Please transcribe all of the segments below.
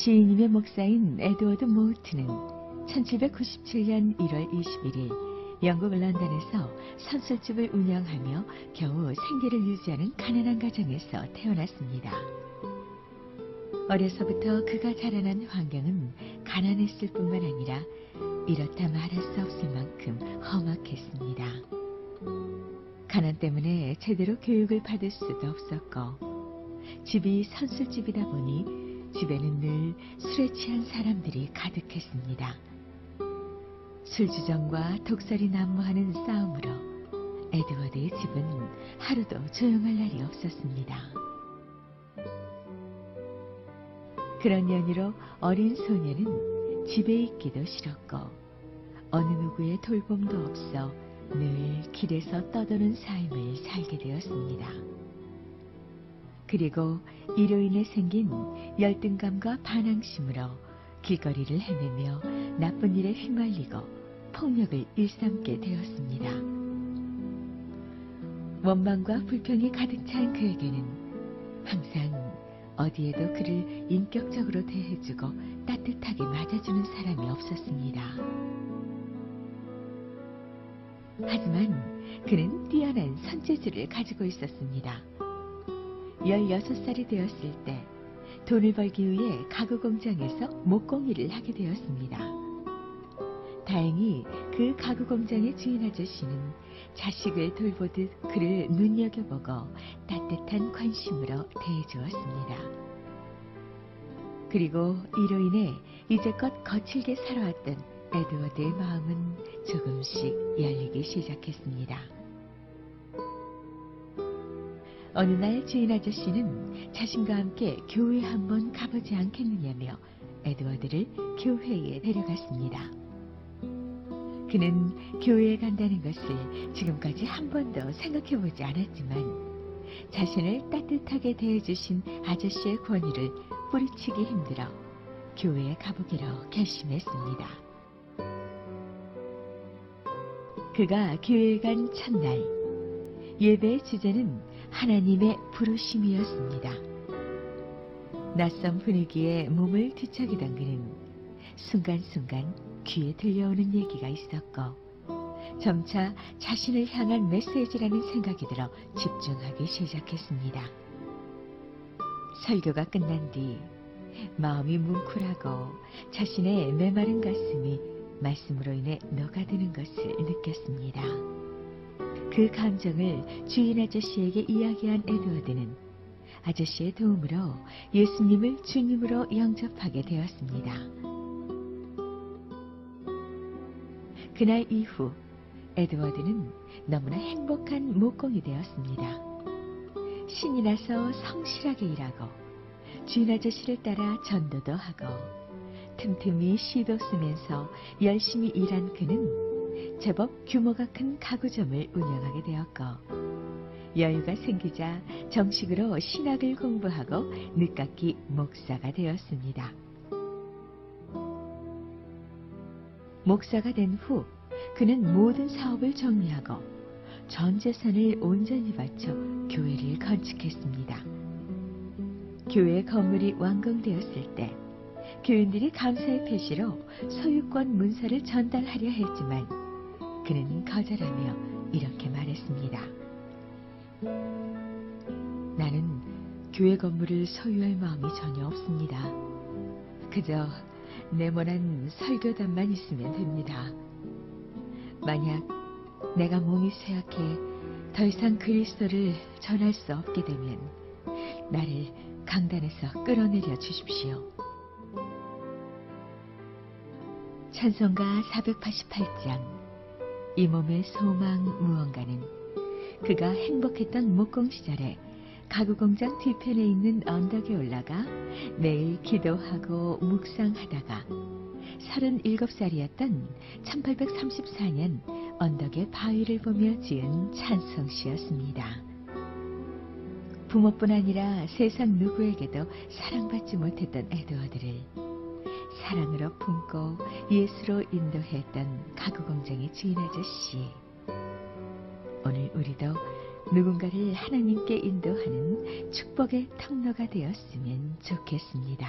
시인님의 목사인 에드워드 모우트는 1797년 1월 21일 영국 런던에서 선술집을 운영하며 겨우 생계를 유지하는 가난한 가정에서 태어났습니다. 어려서부터 그가 자라난 환경은 가난했을 뿐만 아니라 이렇다 말할 수 없을 만큼 험악했습니다. 가난 때문에 제대로 교육을 받을 수도 없었고, 집이 선술집이다 보니 집에는 늘 술에 취한 사람들이 가득했습니다. 술주정과 독설이 난무하는 싸움으로 에드워드의 집은 하루도 조용할 날이 없었습니다. 그런 연유로 어린 소녀는 집에 있기도 싫었고 어느 누구의 돌봄도 없어 늘 길에서 떠도는 삶을 살게 되었습니다. 그리고 이로 인해 생긴 열등감과 반항심으로 길거리를 헤매며 나쁜 일에 휘말리고 폭력을 일삼게 되었습니다. 원망과 불평이 가득 찬 그에게는 항상 어디에도 그를 인격적으로 대해주고 따뜻하게 맞아주는 사람이 없었습니다. 하지만 그는 뛰어난 손재주를 가지고 있었습니다. 16살이 되었을 때 돈을 벌기 위해 가구 공장에서 목공일을 하게 되었습니다. 다행히 그 가구 공장의 주인 아저씨는 자식을 돌보듯 그를 눈여겨보고 따뜻한 관심으로 대해주었습니다. 그리고 이로 인해 이제껏 거칠게 살아왔던 에드워드의 마음은 조금씩 열리기 시작했습니다. 어느 날 주인 아저씨는 자신과 함께 교회 한번 가보지 않겠느냐며 에드워드를 교회에 데려갔습니다. 그는 교회에 간다는 것을 지금까지 한 번도 생각해보지 않았지만 자신을 따뜻하게 대해주신 아저씨의 권위를 뿌리치기 힘들어 교회에 가보기로 결심했습니다. 그가 교회에 간 첫날, 예배의 주제는 하나님의 부르심이었습니다. 낯선 분위기에 몸을 뒤척이던 그는 순간순간 귀에 들려오는 얘기가 있었고 점차 자신을 향한 메시지라는 생각이 들어 집중하기 시작했습니다. 설교가 끝난 뒤 마음이 뭉클하고 자신의 메마른 가슴이 말씀으로 인해 녹아드는 것을 느꼈습니다. 그 감정을 주인 아저씨에게 이야기한 에드워드는 아저씨의 도움으로 예수님을 주님으로 영접하게 되었습니다. 그날 이후 에드워드는 너무나 행복한 목공이 되었습니다. 신이 나서 성실하게 일하고 주인 아저씨를 따라 전도도 하고 틈틈이 시도 쓰면서 열심히 일한 그는 제법 규모가 큰 가구점을 운영하게 되었고 여유가 생기자 정식으로 신학을 공부하고 늦깎이 목사가 되었습니다. 목사가 된 후 그는 모든 사업을 정리하고 전 재산을 온전히 바쳐 교회를 건축했습니다. 교회 건물이 완공되었을 때 교인들이 감사의 표시로 소유권 문서를 전달하려 했지만 그는 거절하며 이렇게 말했습니다. 나는 교회 건물을 소유할 마음이 전혀 없습니다. 그저 네모난 설교단만 있으면 됩니다. 만약 내가 몸이 쇠약해 더 이상 그리스도를 전할 수 없게 되면 나를 강단에서 끌어내려 주십시오. 찬송가 488장 이 몸의 소망 무언가는 그가 행복했던 목공 시절에 가구공장 뒤편에 있는 언덕에 올라가 매일 기도하고 묵상하다가 37살이었던 1834년 언덕의 바위를 보며 지은 찬송시였습니다. 부모뿐 아니라 세상 누구에게도 사랑받지 못했던 에드워드를 사랑으로 품고 예수로 인도했던 가구공장의 주인 아저씨. 오늘 우리도 누군가를 하나님께 인도하는 축복의 통로가 되었으면 좋겠습니다.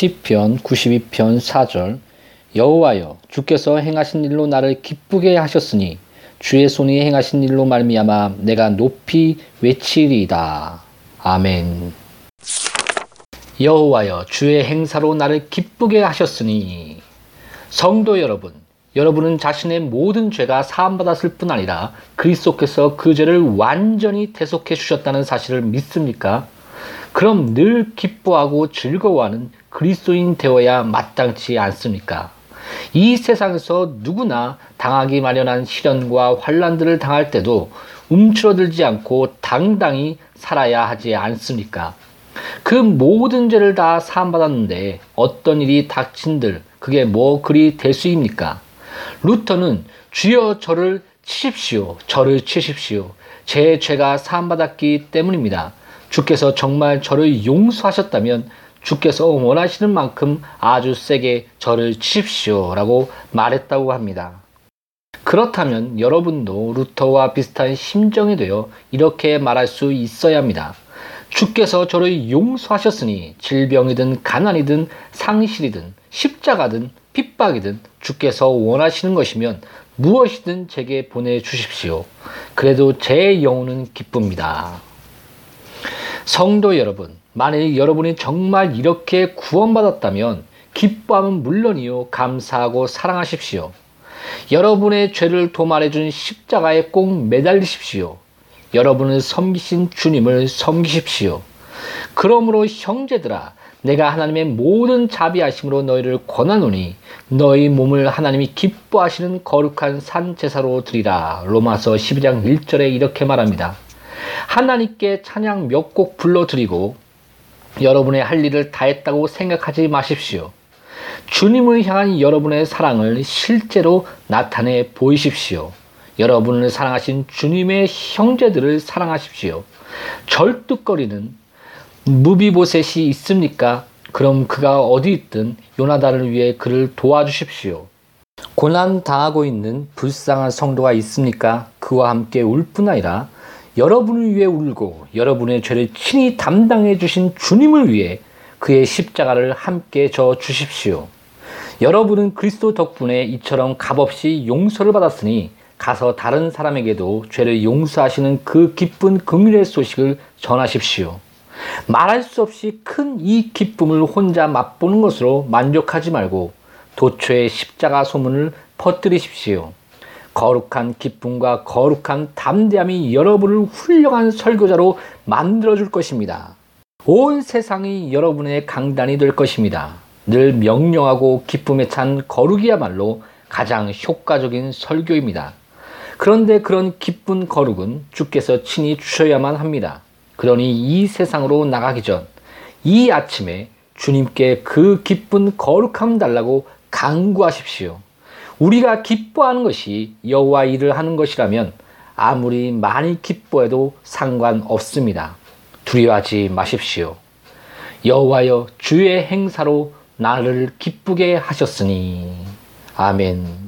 시편 92편 4절 여호와여 주께서 행하신 일로 나를 기쁘게 하셨으니 주의 손이 행하신 일로 말미암아 내가 높이 외치리이다. 아멘. 여호와여 주의 행사로 나를 기쁘게 하셨으니. 성도 여러분, 여러분은 자신의 모든 죄가 사함받았을 뿐 아니라 그리스도께서 그 죄를 완전히 대속해 주셨다는 사실을 믿습니까? 그럼 늘 기뻐하고 즐거워하는 그리스도인 되어야 마땅치 않습니까? 이 세상에서 누구나 당하기 마련한 시련과 환난들을 당할 때도 움츠러들지 않고 당당히 살아야 하지 않습니까? 그 모든 죄를 다 사함받았는데 어떤 일이 닥친들 그게 뭐 그리 대수입니까? 루터는 주여 저를 치십시오. 저를 치십시오. 제 죄가 사함받았기 때문입니다. 주께서 정말 저를 용서하셨다면 주께서 원하시는 만큼 아주 세게 저를 치십시오 라고 말했다고 합니다. 그렇다면 여러분도 루터와 비슷한 심정이 되어 이렇게 말할 수 있어야 합니다. 주께서 저를 용서하셨으니 질병이든 가난이든 상실이든 십자가든 핍박이든 주께서 원하시는 것이면 무엇이든 제게 보내주십시오. 그래도 제 영혼은 기쁩니다. 성도 여러분, 만일 여러분이 정말 이렇게 구원받았다면 기뻐함은 물론이요 감사하고 사랑하십시오. 여러분의 죄를 도말해준 십자가에 꼭 매달리십시오. 여러분을 섬기신 주님을 섬기십시오. 그러므로 형제들아 내가 하나님의 모든 자비하심으로 너희를 권하노니 너희 몸을 하나님이 기뻐하시는 거룩한 산제사로 드리라. 로마서 12장 1절에 이렇게 말합니다. 하나님께 찬양 몇 곡 불러드리고 여러분의 할 일을 다했다고 생각하지 마십시오. 주님을 향한 여러분의 사랑을 실제로 나타내 보이십시오. 여러분을 사랑하신 주님의 형제들을 사랑하십시오. 절뚝거리는 무비보셋이 있습니까? 그럼 그가 어디 있든 요나단을 위해 그를 도와주십시오. 고난당하고 있는 불쌍한 성도가 있습니까? 그와 함께 울 뿐 아니라 여러분을 위해 울고 여러분의 죄를 친히 담당해 주신 주님을 위해 그의 십자가를 함께 져 주십시오. 여러분은 그리스도 덕분에 이처럼 값없이 용서를 받았으니 가서 다른 사람에게도 죄를 용서하시는 그 기쁜 긍휼의 소식을 전하십시오. 말할 수 없이 큰 이 기쁨을 혼자 맛보는 것으로 만족하지 말고 도처에 십자가 소문을 퍼뜨리십시오. 거룩한 기쁨과 거룩한 담대함이 여러분을 훌륭한 설교자로 만들어줄 것입니다. 온 세상이 여러분의 강단이 될 것입니다. 늘 명령하고 기쁨에 찬 거룩이야말로 가장 효과적인 설교입니다. 그런데 그런 기쁜 거룩은 주께서 친히 주셔야만 합니다. 그러니 이 세상으로 나가기 전 이 아침에 주님께 그 기쁜 거룩함 달라고 간구하십시오. 우리가 기뻐하는 것이 여호와 일을 하는 것이라면 아무리 많이 기뻐해도 상관없습니다. 두려워하지 마십시오. 여호와여 주의 행사로 나를 기쁘게 하셨으니. 아멘.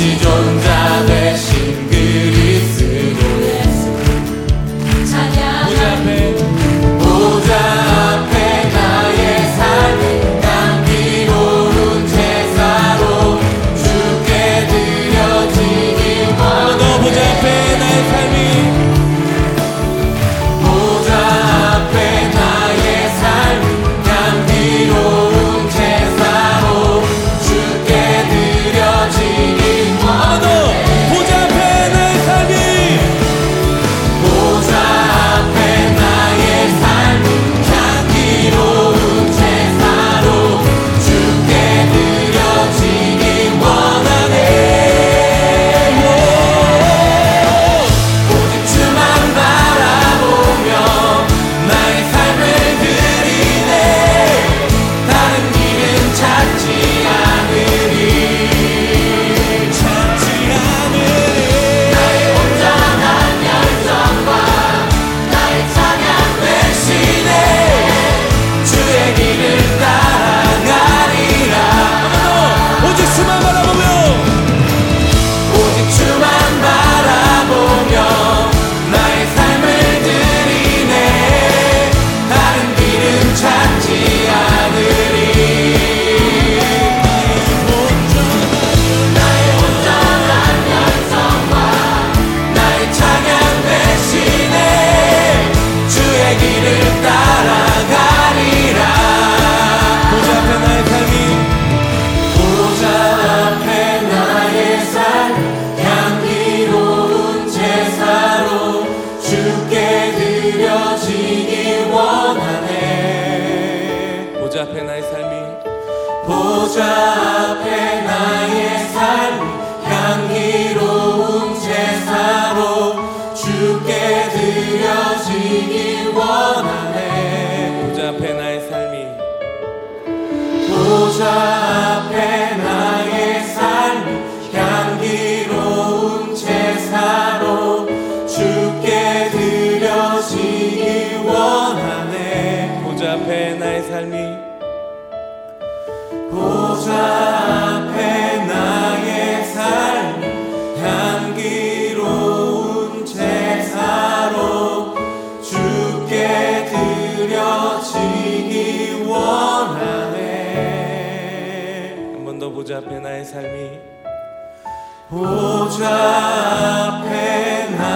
지존자 되신 그리스도 찬양하네. 보좌 앞에 나의 삶을 향기 오른 제사로 주께 드려지길 원하네. 보좌 앞에 나의 삶이 보좌 앞에 나의 삶을 향기 오른 제사로 주께 드려지길. 보좌 앞에 나의 삶이 보좌 앞에 나의 삶이